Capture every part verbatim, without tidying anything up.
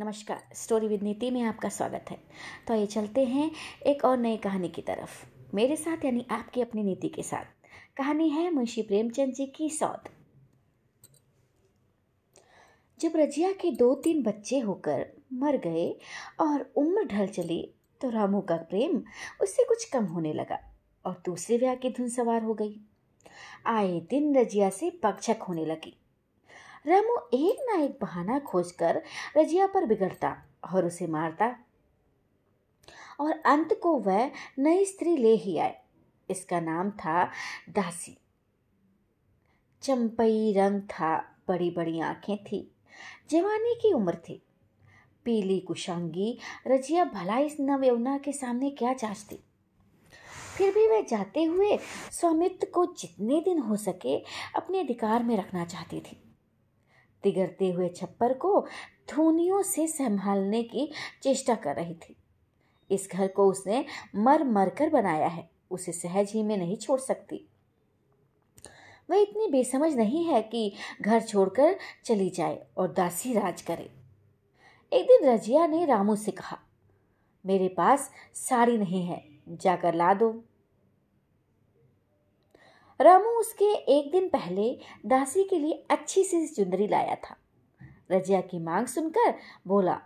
नमस्कार, story with नीति में आपका स्वागत है। तो ये चलते हैं एक और नई कहानी की तरफ, मेरे साथ यानी आपकी अपनी नीति के साथ। कहानी है मुंशी प्रेमचंद जी की सौत। जब रजिया के दो तीन बच्चे होकर मर गए और उम्र ढल चली तो रामू का प्रेम उससे कुछ कम होने लगा और दूसरे ब्याह की धुन सवार हो गई। आए दिन रजिया से पकझक होने लगी। रामू एक ना एक बहाना खोजकर रजिया पर बिगड़ता और उसे मारता और अंत को वह नई स्त्री ले ही आए। इसका नाम था दासी। चंपई रंग था, बड़ी बड़ी आंखें थी, जवानी की उम्र थी। पीली कुशांगी रजिया भला इस नवयौवना के सामने क्या जांचती। फिर भी वह जाते हुए स्वामित्व को जितने दिन हो सके अपने अधिकार में रखना चाहती थी। तिगड़ते हुए छप्पर को धूनियों से संभालने की चेष्टा कर रही थी। इस घर को उसने मर मर कर बनाया है, उसे सहज ही में नहीं छोड़ सकती। वह इतनी बेसमझ नहीं है कि घर छोड़कर चली जाए और दासी राज करे। एक दिन रजिया ने रामू से कहा, मेरे पास साड़ी नहीं है, जाकर ला दो। रामू उसके एक दिन पहले दासी के लिए अच्छी सी चुंदरी लाया था। रजिया की मांग सुनकर बोला,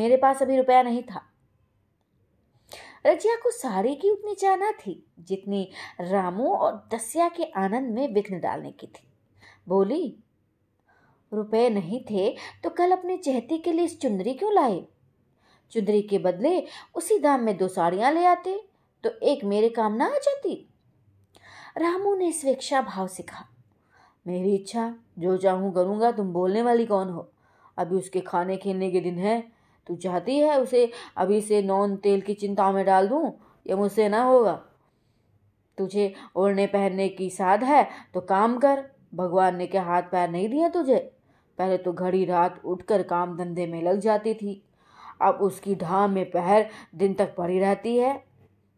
मेरे पास अभी रुपया नहीं था। रजिया को साड़ी की उतनी जाना थी जितनी रामू और दसिया के आनंद में विघ्न डालने की थी। बोली, रुपए नहीं थे तो कल अपने चहती के लिए इस चुंदरी क्यों लाए? चुंदरी के बदले उसी दाम में दो साड़ियाँ ले आते तो एक मेरे काम ना आ जाती। रामू ने स्वेच्छा भाव से कहा, मेरी इच्छा, जो चाहूँ करूँगा, तुम बोलने वाली कौन हो? अभी उसके खाने खेलने के दिन है। तू चाहती है उसे अभी से नॉन तेल की चिंता में डाल दूँ? यह मुझसे ना होगा। तुझे ओढ़ने पहनने की साध है तो काम कर। भगवान ने क्या हाथ पैर नहीं दिया तुझे? पहले तो घड़ी रात उठकर काम धंधे में लग जाती थी, अब उसकी ढाह में पहर दिन तक पड़ी रहती है।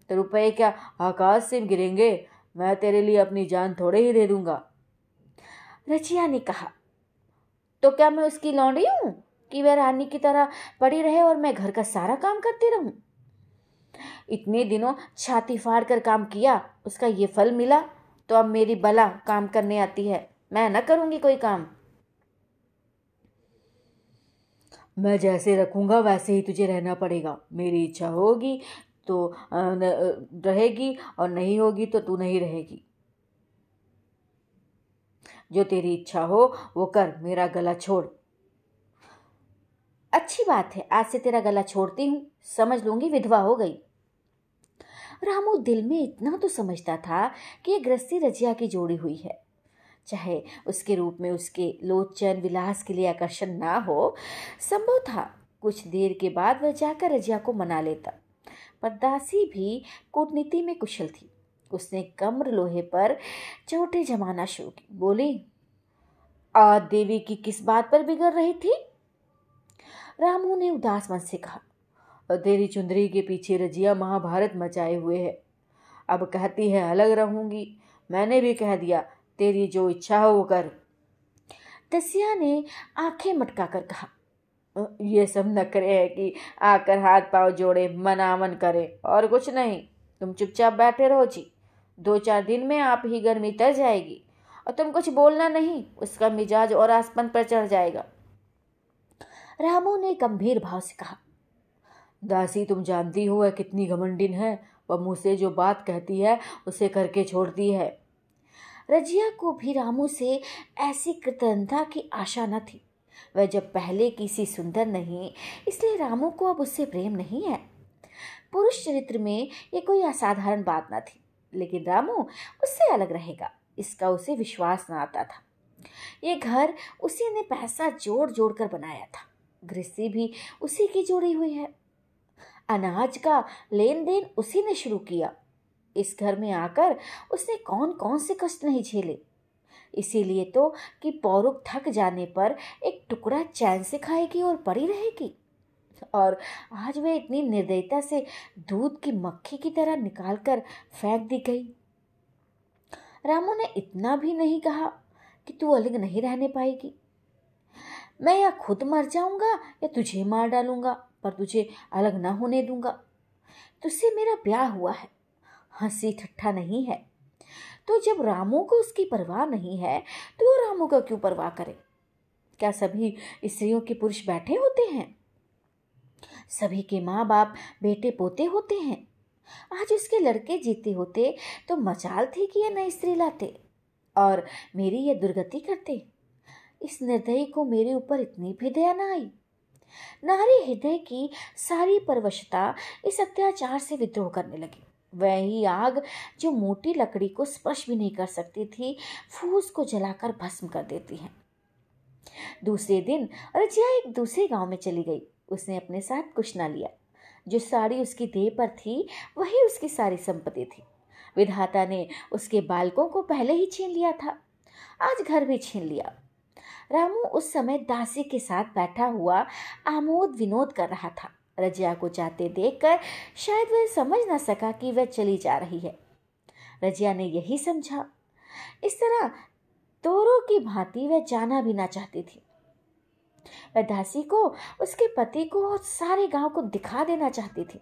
तो रुपये क्या आकाश से गिरेंगे? मैं तेरे लिए अपनी जान थोड़े ही दे दूंगा। रजिया ने कहा, तो क्या मैं उसकी लौंडी हूं कि वह रानी की तरह पड़ी रहे और मैं घर का सारा काम करती रहूं? इतने दिनों छाती फाड़ कर काम किया, उसका ये फल मिला, तो अब मेरी बला काम करने आती है। मैं न करूंगी कोई काम। मैं जैसे रखूंगा वैसे ही तुझे रहना पड़ेगा। मेरी इच्छा होगी तो रहेगी और नहीं होगी तो तू नहीं रहेगी। जो तेरी इच्छा हो वो कर, मेरा गला छोड़। अच्छी बात है, आज से तेरा गला छोड़ती हूँ, समझ लूंगी विधवा हो गई। रामू दिल में इतना तो समझता था कि ये गृहस्थी रजिया की जोड़ी हुई है। चाहे उसके रूप में उसके लोचन विलास के लिए आकर्षण ना हो, संभव था कुछ देर के बाद वह जाकर रजिया को मना लेता। पर दासी भी कूटनीति में कुशल थी। उसने कमर लोहे पर चोटें जमाना शुरू की। बोली, आ देवी की किस बात पर बिगड़ रही थी? रामू ने उदास मन से कहा, तेरी चुंदरी के पीछे रजिया महाभारत मचाए हुए है। अब कहती है अलग रहूंगी। मैंने भी कह दिया, तेरी जो इच्छा हो वो कर। दसिया ने आंखें मटका कर कहा, ये सब नखरे है कि आकर हाथ पांव जोड़े, मनामन करे और कुछ नहीं। तुम चुपचाप बैठे रहो जी, दो चार दिन में आप ही गर्मी तर जाएगी और तुम कुछ बोलना नहीं, उसका मिजाज और आसमान पर चढ़ जाएगा। रामू ने गंभीर भाव से कहा, दासी तुम जानती हो वह कितनी घमंडिन है। वह मुँह से जो बात कहती है उसे करके छोड़ती है। रजिया को भी रामू से ऐसी कृतज्ञता की आशा न थी। वह जब पहले की सी सुंदर नहीं, इसलिए रामू को अब उससे प्रेम नहीं है। पुरुष चरित्र में ये कोई असाधारण बात न थी, लेकिन रामू उससे अलग रहेगा इसका उसे विश्वास न आता था। ये घर उसी ने पैसा जोड़ जोड़ कर बनाया था, गृहस्थी भी उसी की जोड़ी हुई है, अनाज का लेन देन उसी ने शुरू किया। इस घर में आकर उसने कौन कौन से कष्ट नहीं झेले। इसीलिए तो कि पौरुख थक जाने पर एक टुकड़ा चैन से खाएगी और पड़ी रहेगी। और आज वे इतनी निर्दयता से दूध की मक्खी की तरह निकाल कर फेंक दी गई। रामू ने इतना भी नहीं कहा कि तू अलग नहीं रहने पाएगी। मैं या खुद मर जाऊंगा या तुझे मार डालूंगा, पर तुझे अलग ना होने दूंगा। तुझसे मेरा ब्याह हुआ है, हंसी ठट्ठा नहीं है। तो जब रामू को उसकी परवाह नहीं है तो वो रामू का क्यों परवाह करे? क्या सभी स्त्रियों के पुरुष बैठे होते हैं? सभी के माँ बाप बेटे पोते होते हैं। आज उसके लड़के जीते होते तो मचाल थी कि यह नई स्त्री लाते और मेरी यह दुर्गति करते। इस निर्दयी को मेरे ऊपर इतनी भी दया न आई। नारी हृदय की सारी परवशता इस अत्याचार से विद्रोह करने लगी। वही आग जो मोटी लकड़ी को स्पर्श भी नहीं कर सकती थी, फूस को जलाकर भस्म कर देती है। दूसरे दिन रजिया एक दूसरे गांव में चली गई। उसने अपने साथ कुछ ना लिया। जो साड़ी उसकी देह पर थी वही उसकी सारी संपत्ति थी। विधाता ने उसके बालकों को पहले ही छीन लिया था, आज घर भी छीन लिया। रामू उस समय दासी के साथ बैठा हुआ आमोद विनोद कर रहा था। रजिया को जाते देखकर शायद वह समझ न सका कि वह चली जा रही है। रजिया ने यही समझा। इस तरह तोरों की भांति वह जाना भी ना चाहती थी। वह दासी को, उसके पति को और सारे गांव को दिखा देना चाहती थी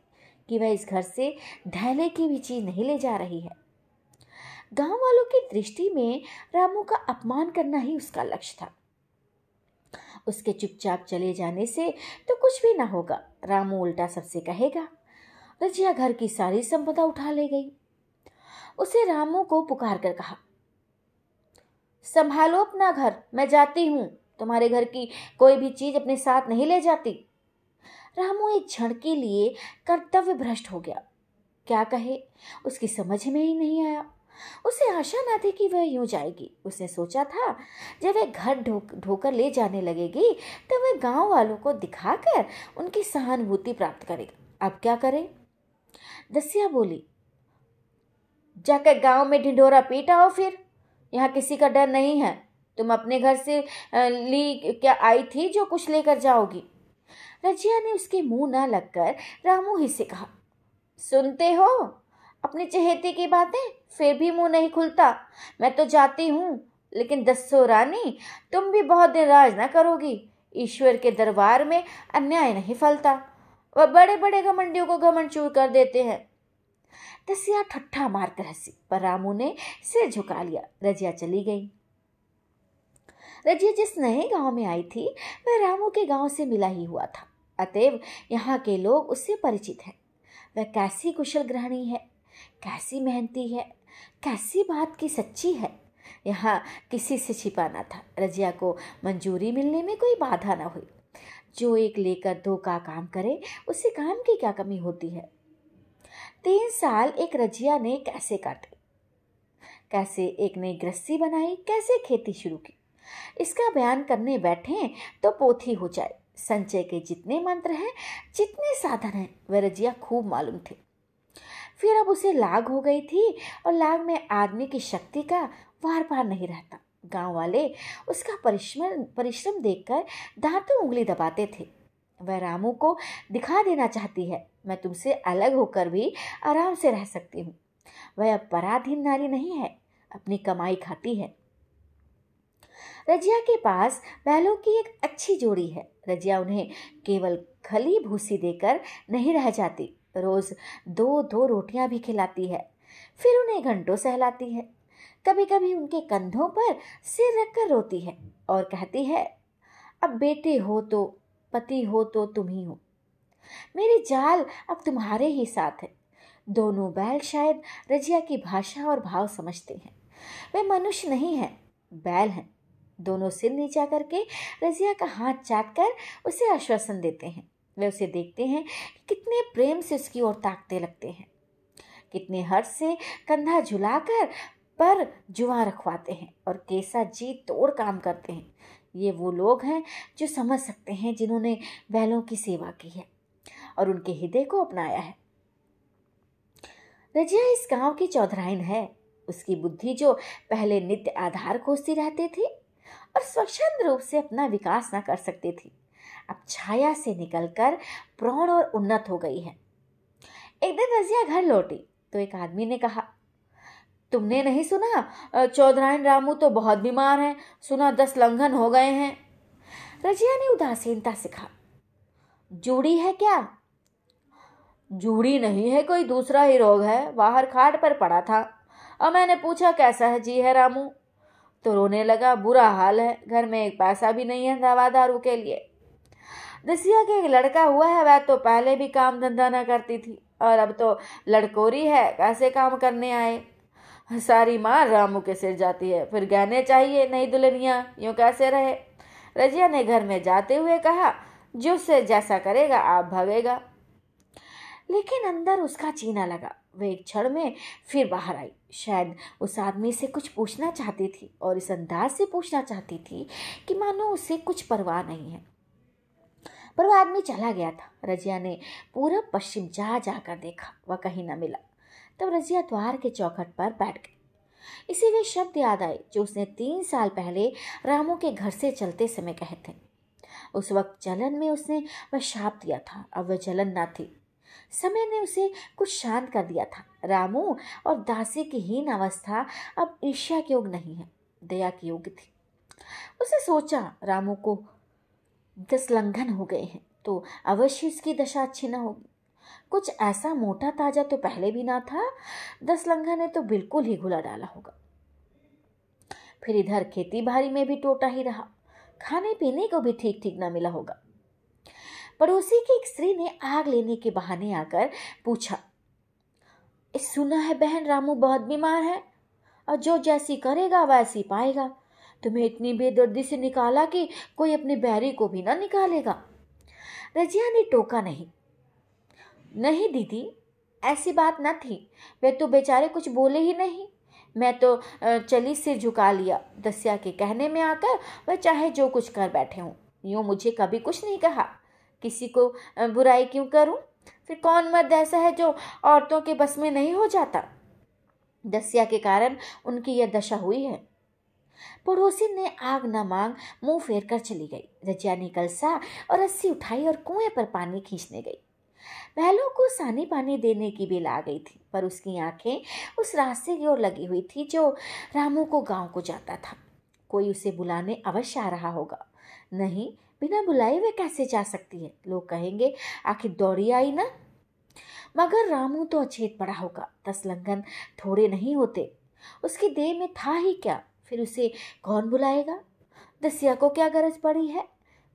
कि वह इस घर से धैले की भी चीज नहीं ले जा रही है। गांव वालों की दृष्टि में रामू का अपमान करना ही उसका लक्ष्य था। उसके चुपचाप चले जाने से तो कुछ भी ना होगा। रामू उल्टा सबसे कहेगा। रजिया घर की सारी संपदा उठा ले गई। उसे रामू को पुकार कर कहा, संभालो अपना घर, मैं जाती हूँ। तुम्हारे घर की कोई भी चीज अपने साथ नहीं ले जाती। रामू एक क्षण के लिए कर्तव्य भ्रष्ट हो गया। क्या कहे उसकी समझ में ही नहीं आया। उसे आशा न थी कि वह यूं जाएगी। उसने सोचा था जब वह घर ढोकर ले जाने लगेगी तब वह गांव वालों को दिखाकर उनकी सहानुभूति प्राप्त करेगा। अब क्या करे? दसिया बोली, जाकर गांव में ढिंढोरा पीट आओ, फिर यहाँ किसी का डर नहीं है। तुम अपने घर से ली क्या आई थी जो कुछ लेकर जाओगी? रजिया ने उसके मुंह ना लगकर रामू ही से कहा, सुनते हो अपने चहेती की बातें, फिर भी मुंह नहीं खुलता। मैं तो जाती हूँ, लेकिन दस्सो रानी तुम भी बहुत देर राज ना करोगी। ईश्वर के दरबार में अन्याय नहीं फलता। वह बड़े बड़े घमंडियों को घमंडचूर कर देते हैं। दसिया ठट्ठा मारकर हंसी, पर रामू ने सिर झुका लिया। रजिया चली गई। रजिया जिस नए गांव में आई थी वह रामू के गांव से मिला ही हुआ था, अतएव यहाँ के लोग उससे परिचित हैं। वह कैसी कुशल गृहिणी है, कैसी मेहनती है, कैसी बात की सच्ची है, यहाँ किसी से छिपाना था। रजिया को मंजूरी मिलने में कोई बाधा न हुई। जो एक लेकर दो का काम करे उसे काम की क्या कमी होती है। तीन साल एक रजिया ने कैसे काटे, कैसे एक नई गृहस्थी बनाई, कैसे खेती शुरू की, इसका बयान करने बैठे तो पोथी हो जाए। संचय के जितने मंत्र हैं, जितने साधन हैं, वह रजिया खूब मालूम थे। फिर अब उसे लाग हो गई थी और लाग में आदमी की शक्ति का वार पार नहीं रहता। गांव वाले उसका परिश्रम परिश्रम देखकर दांतों उंगली दबाते थे। वह रामू को दिखा देना चाहती है, मैं तुमसे अलग होकर भी आराम से रह सकती हूँ। वह अब पराधीन नारी नहीं है, अपनी कमाई खाती है। रजिया के पास बैलों की एक अच्छी जोड़ी है। रजिया उन्हें केवल खली भूसी देकर नहीं रह जाती, रोज दो दो रोटियां भी खिलाती है, फिर उन्हें घंटों सहलाती है। कभी कभी उनके कंधों पर सिर रखकर रोती है और कहती है, अब बेटे हो तो, पति हो तो तुम ही हो, मेरी जाल अब तुम्हारे ही साथ है। दोनों बैल शायद रजिया की भाषा और भाव समझते हैं। वे मनुष्य नहीं हैं, बैल हैं। दोनों सिर नीचा करके रजिया का हाथ चाटकर उसे आश्वासन देते हैं। वे उसे देखते हैं कि कितने प्रेम से उसकी ओर ताकते लगते हैं, कितने हर्ष से कंधा झुलाकर पर जुआ रखवाते हैं और कैसा जी तोड़ काम करते हैं। ये वो लोग हैं जो समझ सकते हैं, जिन्होंने बैलों की सेवा की है और उनके हृदय को अपनाया है। रजिया इस गांव की चौधराइन है। उसकी बुद्धि जो पहले नित्य आधार खोजती रहती थी और स्वच्छंद रूप से अपना विकास न कर सकती थी, अब छाया से निकलकर प्रौढ़ और उन्नत हो गई है। एक दिन रजिया घर लौटी तो एक आदमी ने कहा, तुमने नहीं सुना चौधराइन रामू तो बहुत बीमार हैं, सुना दस लंघन हो गए हैं। रजिया ने उदासीनता से कहा, जूड़ी है क्या? जूड़ी नहीं है, कोई दूसरा ही रोग है। बाहर खाट पर पड़ा था और मैंने पूछा कैसा है जी है रामू, तो रोने लगा, बुरा हाल है, घर में एक पैसा भी नहीं है दवा दारू के लिए। दसिया के एक लड़का हुआ है, वह तो पहले भी काम धंधा ना करती थी और अब तो लड़कोरी है, कैसे काम करने आए। सारी मार रामू के सिर जाती है, फिर गहने चाहिए, नहीं दुल्हनिया, यूँ कैसे रहे। रजिया ने घर में जाते हुए कहा, जो से जैसा करेगा आप भागेगा। लेकिन अंदर उसका चीना लगा, वह एक क्षण में फिर बाहर आई। शायद उस आदमी से कुछ पूछना चाहती थी और इस अंदाज से पूछना चाहती थी कि मानो उसे कुछ परवाह नहीं है। पर वह आदमी चला गया था। रजिया ने पूरब पश्चिम जा जाकर देखा, वह कहीं न मिला। तब रजिया द्वार के चौखट पर बैठ गई। इसी वे शब्द याद आए जो उसने तीन साल पहले रामू के घर से चलते समय कहे थे। उस वक्त जलन में उसने वह शाप दिया था, अब वह जलन ना थी। समय ने उसे कुछ शांत कर दिया था। रामू और दासी की हीन अवस्था अब ईर्ष्या के योग नहीं है, दया के योग थी। उसने सोचा, रामू को दस लंघन हो गए हैं तो अवश्य इसकी दशा अच्छी ना होगी। कुछ ऐसा मोटा ताजा तो पहले भी ना था, दस लंघन ने तो बिल्कुल ही घुला डाला होगा। फिर इधर खेती बाड़ी में भी टोटा ही रहा, खाने पीने को भी ठीक ठीक ना मिला होगा। पड़ोसी की एक स्त्री ने आग लेने के बहाने आकर पूछा, इस सुना है बहन रामू बहुत बीमार है और जो जैसी करेगा वैसी पाएगा। तुम्हें इतनी बेदर्दी से निकाला कि कोई अपने बहरी को भी ना निकालेगा। रजिया ने टोका नहीं, नहीं दीदी ऐसी बात ना थी, वे तो बेचारे कुछ बोले ही नहीं, मैं तो चली सिर झुका लिया। दसिया के कहने में आकर वह चाहे जो कुछ कर बैठे हों, यूँ मुझे कभी कुछ नहीं कहा। किसी को बुराई क्यों करूं? फिर कौन मर्द ऐसा है जो औरतों के बस में नहीं हो जाता। दसिया के कारण उनकी यह दशा हुई है। पड़ोसी ने आग न मांग मुंह फेर कर चली गई। रजिया ने कलसा और रस्सी उठाई और कुएं पर पानी खींचने गई। महलों को सानी पानी देने की बेल आ गई थी, पर उसकी आंखें उस रास्ते की ओर लगी हुई थी जो रामू को गांव को जाता था। कोई उसे बुलाने अवश्य आ रहा होगा, नहीं बिना बुलाए वे कैसे जा सकती है। लोग कहेंगे आखिर दौड़ी आई ना। मगर रामू तो अचेत पड़ा होगा, दस लंघन थोड़े नहीं होते, उसकी देह में था ही क्या, फिर उसे कौन बुलाएगा। दसिया को क्या गरज पड़ी है,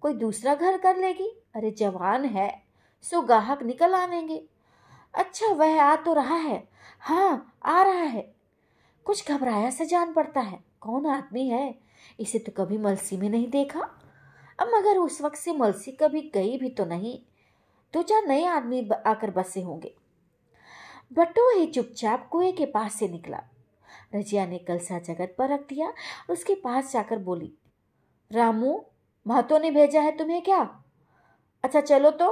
कोई दूसरा घर कर लेगी। अरे जवान है सो गाहक निकल आवेंगे। अच्छा वह आ तो रहा है, हाँ आ रहा है। कुछ घबराया से जान पड़ता है, कौन आदमी है, इसे तो कभी मलसी में नहीं देखा। अब मगर उस वक्त से मलसी कभी गई भी तो नहीं, दो चार नए आदमी आकर बसे होंगे। बटो ही चुपचाप कुएं के पास से निकला। रजिया ने कलसा जगत पर रख दिया और उसके पास जाकर बोली, रामू महतो ने भेजा है तुम्हें क्या? अच्छा चलो तो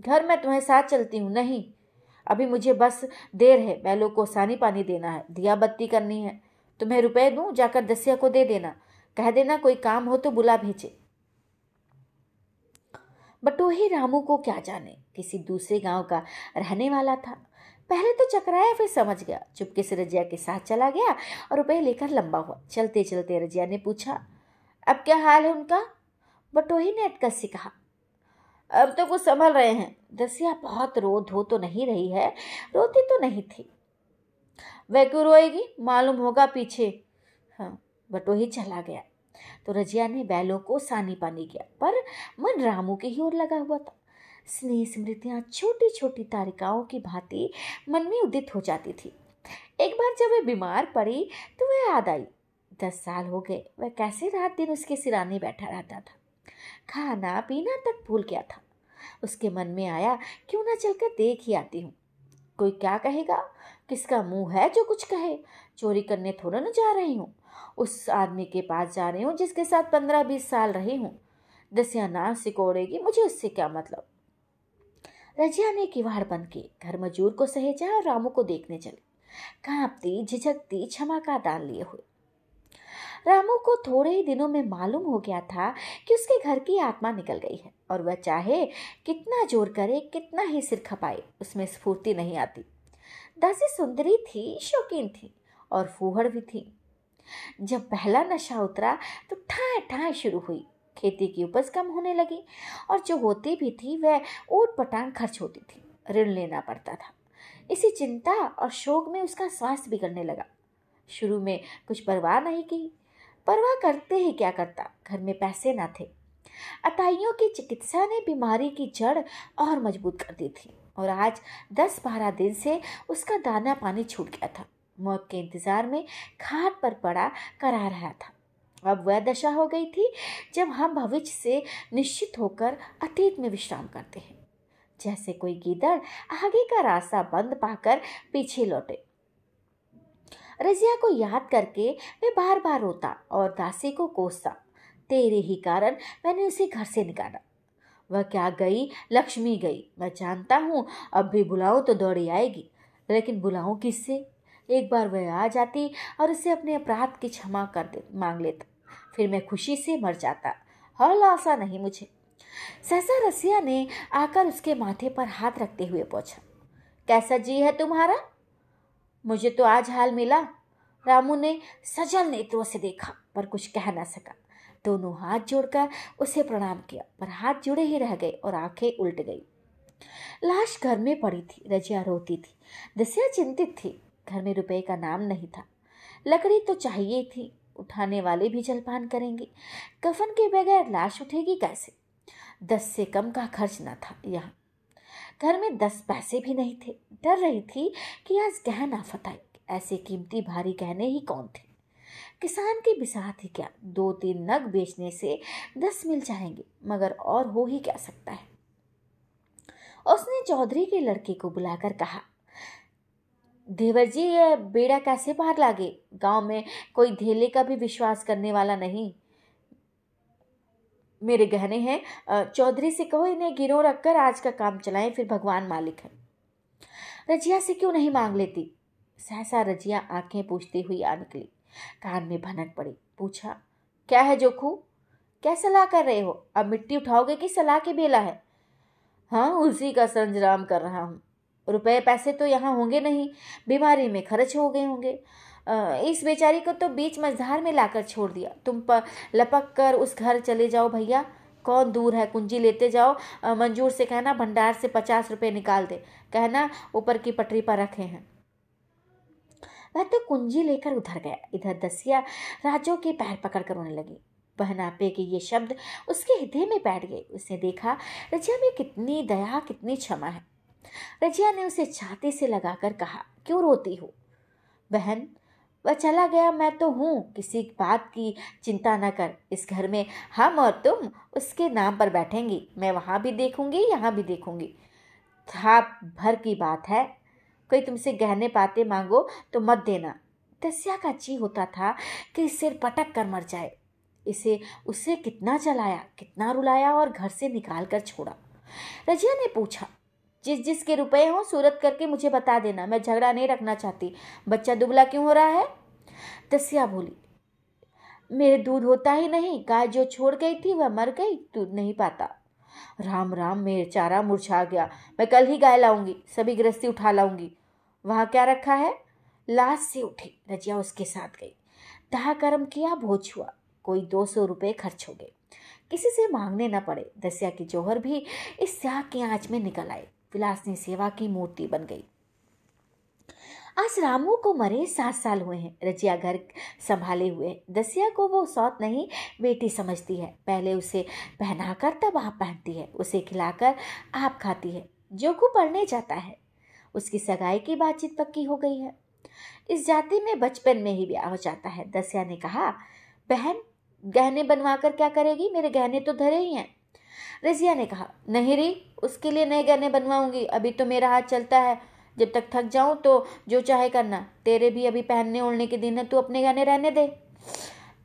घर, मैं तुम्हें साथ चलती हूँ। नहीं अभी मुझे बस देर है, बैलों को सानी पानी देना है, दिया बत्ती करनी है। तुम्हें रुपए दूँ, जाकर दसिया को दे देना, कह देना कोई काम हो तो बुला भेजे। बटोही रामू को क्या जाने, किसी दूसरे गांव का रहने वाला था। पहले तो चकराया, फिर समझ गया, चुपके से रजिया के साथ चला गया और रुपए लेकर लंबा हुआ। चलते चलते रजिया ने पूछा, अब क्या हाल है उनका? बटोही ने अटकल से कहा, अब तो कुछ संभल रहे हैं। दसिया बहुत रो धो तो नहीं रही है? रोती तो नहीं थी। वह क्यों रोएगी, मालूम होगा पीछे। हाँ, बटोही चला गया तो रजिया ने बैलों को सानी पानी किया, पर मन रामू के ही ओर लगा हुआ था। स्नेह स्मृतियाँ छोटी छोटी तारिकाओं की भांति मन में उदित हो जाती थी। एक बार जब वह बीमार पड़ी तो वह याद आई। दस साल हो गए, वह कैसे रात दिन उसके सिराने बैठा रहता था, खाना पीना तक भूल गया था। उसके मन में आया, क्यों ना चलकर देख ही आती हूँ, कोई क्या कहेगा, किसका मुंह है जो कुछ कहे। चोरी करने थोड़ा ना जा रही हूँ, उस आदमी के पास जा रही हूँ जिसके साथ पंद्रह बीस साल रही हूँ। दसिया ना सिकोड़ेगी, मुझे उससे क्या मतलब। रजिया ने किवाड़ बंद किए, घर मजूर को सहेजा और रामू को देखने चले, कांपती झिझकती क्षमा का दान लिए हुए। रामू को थोड़े ही दिनों में मालूम हो गया था कि उसके घर की आत्मा निकल गई है और वह चाहे कितना जोर करे, कितना ही सिर खपाए, उसमें स्फूर्ति नहीं आती। दासी सुंदरी थी, शौकीन थी और फूहड़ भी थी। जब पहला नशा उतरा तो ठाएं ठाएं शुरू हुई। खेती की उपज कम होने लगी और जो होती भी थी वह ऊट पटांग खर्च होती थी, ऋण लेना पड़ता था। इसी चिंता और शोक में उसका स्वास्थ्य बिगड़ने लगा। शुरू में कुछ परवाह नहीं की, परवाह करते ही क्या करता, घर में पैसे ना थे। अताइयों की चिकित्सा ने बीमारी की जड़ और मजबूत कर दी थी और आज दस बारह दिन से उसका दाना पानी छूट गया था। मौत के इंतजार में खाट पर पड़ा करा रहा था। अब वह दशा हो गई थी जब हम भविष्य से निश्चित होकर अतीत में विश्राम करते हैं। जैसे कोई गीदड़ आगे का रास्ता बंद पाकर पीछे लौटे। रजिया को याद करके मैं बार बार रोता और दासी को कोसता। तेरे ही कारण मैंने उसे घर से निकाला। वह क्या गई, लक्ष्मी गई। मैं जानता हूँ अब भी बुलाऊं तो दौड़ी आएगी, लेकिन बुलाऊं किससे? एक बार वह आ जाती और उसे अपने अपराध की क्षमा कर दे मांग लेता, फिर मैं खुशी से मर जाता। हौसला नहीं मुझे। सहसा रसिया ने आकर उसके माथे पर हाथ रखते हुए पूछा, कैसा जी है तुम्हारा? मुझे तो आज हाल मिला। रामू ने सजल नेत्रों से देखा पर कुछ कह ना सका। दोनों हाथ जोड़कर उसे प्रणाम किया पर हाथ जुड़े ही रह गए और आंखें उल्ट गई। लाश घर में पड़ी थी। रजिया रोती थी, दसिया चिंतित थी। घर में रुपए का नाम नहीं था। लकड़ी तो चाहिए थी, उठाने वाले भी जलपान करेंगे, कफन के बगैर लाश उठेगी कैसे? दस से कम का खर्च ना था। यहाँ घर में दस पैसे भी नहीं थे। डर रही थी कि आज गहना फताई, ऐसे कीमती भारी गहने ही कौन थे? किसान की बिसात ही क्या, दो तीन नग बेचने से दस मिल जाएंगे, मगर और हो ही क्या सकता है। उसने चौधरी के लड़के को बुलाकर कहा, देवर जी ये बेड़ा कैसे पार लागे? गांव में कोई धेले का भी विश्वास करने वाला नहीं। मेरे गहने हैं, चौधरी से कहो इन्हें गिरोह रखकर आज का काम चलाएं, फिर भगवान मालिक है। रजिया से क्यों नहीं मांग लेती? सहसा रजिया आंखें पूछती हुई आ निकली। कान में भनक पड़ी। पूछा, क्या है जोकू, क्या सलाह कर रहे हो? अब मिट्टी उठाओगे कि सलाह की बेला है? हाँ, उसी का संग्राम कर रहा हूँ। रुपए पैसे तो यहाँ होंगे नहीं, बीमारी में खर्च हो गए होंगे। इस बेचारी को तो बीच मझधार में लाकर छोड़ दिया। तुम पर लपक कर उस घर चले जाओ भैया, कौन दूर है, कुंजी लेते जाओ। मंजूर से कहना भंडार से पचास रुपए निकाल दे, कहना ऊपर की पटरी पर रखे हैं। वह तो कुंजी लेकर उधर गया। इधर दसिया राजो के पैर पकड़ कर रोने लगी। बहनापे के ये शब्द उसके हृदय में बैठ गए। उसने देखा रजिया में कितनी दया, कितनी क्षमा है। रजिया ने उसे छाती से लगाकर कहा, क्यों रोती हो बहन? वह चला गया, मैं तो हूँ, किसी बात की चिंता न कर। इस घर में हम और तुम उसके नाम पर बैठेंगी। मैं वहाँ भी देखूँगी, यहाँ भी देखूँगी। थाप भर की बात है। कोई तुमसे गहने पाते मांगो तो मत देना। दसिया का जी होता था कि सिर पटक कर मर जाए। इसे उससे कितना जलाया, कितना रुलाया और घर से निकाल कर छोड़ा। रजिया ने पूछा, जिस जिस के रुपए हों सूरत करके मुझे बता देना, मैं झगड़ा नहीं रखना चाहती। बच्चा दुबला क्यों हो रहा है? दसिया बोली, मेरे दूध होता ही नहीं, गाय जो छोड़ गई थी वह मर गई, दूध नहीं पाता। राम राम, मेरे चारा मुरझा गया। मैं कल ही गाय लाऊंगी, सभी गृहस्थी उठा लाऊंगी। वहाँ क्या रखा है? लाश से उठी। रजिया उसके साथ गई। दाह कर्म किया, भोज हुआ। कोई दो सौ रुपये खर्च हो गए, किसी से मांगने न पड़े। दसिया की जौहर भी इस त्याग की आँच में निकल आए। विलासनी सेवा की मूर्ति बन गई। आज रामू को मरे सात साल हुए हैं। रजिया घर संभाले हुए। दसिया को वो सौत नहीं बेटी समझती है। पहले उसे पहनाकर तब आप पहनती है, उसे खिलाकर आप खाती है। जोकू पढ़ने जाता है, उसकी सगाई की बातचीत पक्की हो गई है। इस जाति में बचपन में ही ब्याह हो जाता है। दसिया ने कहा, बहन गहने बनवा कर क्या करेगी, मेरे गहने तो धरे ही हैं। रजिया ने कहा, नहीं री, उसके लिए नए गहने बनवाऊंगी। अभी तो मेरा हाथ चलता है, जब तक थक जाऊं तो जो चाहे करना। तेरे भी अभी पहनने ओढ़ने के दिन है, तू अपने गहने रहने दे।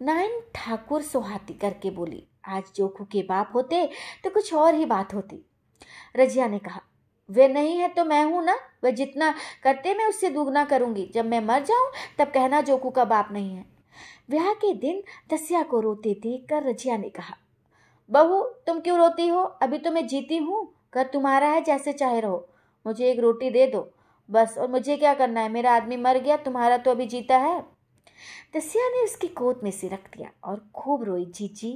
नाइन ठाकुर सोहाती करके बोली, आज जोकू के बाप होते तो कुछ और ही बात होती। रजिया ने कहा, वे नहीं है तो मैं हूं ना, वह जितना करते मैं उससे दुगना करूंगी। जब मैं मर जाऊं तब कहना जोकू का बाप नहीं है। ब्याह के दिन दसिया को रोते देख कर रजिया ने कहा, बहू तुम क्यों रोती हो? अभी तो मैं जीती हूँ, घर तुम्हारा है, जैसे चाहे रहो। मुझे एक रोटी दे दो बस, और मुझे क्या करना है, मेरा आदमी मर गया, तुम्हारा तो अभी जीता है। दसिया ने उसकी गोद में से रख दिया और खूब रोई। जीजी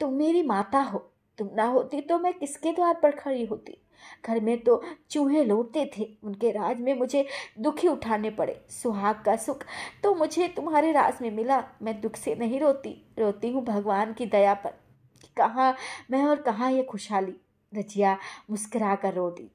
तुम मेरी माता हो, तुम ना होती तो मैं किसके द्वार पर खड़ी होती। घर में तो चूहे लौटते थे, उनके राज में मुझे दुखी उठाने पड़े। सुहाग का सुख तो मुझे तुम्हारे राज में मिला। मैं दुख से नहीं रोती, रोती हूँ भगवान की दया पर। कहाँ मैं और कहाँ ये खुशहाली। रजिया मुस्कुरा कर रो दी।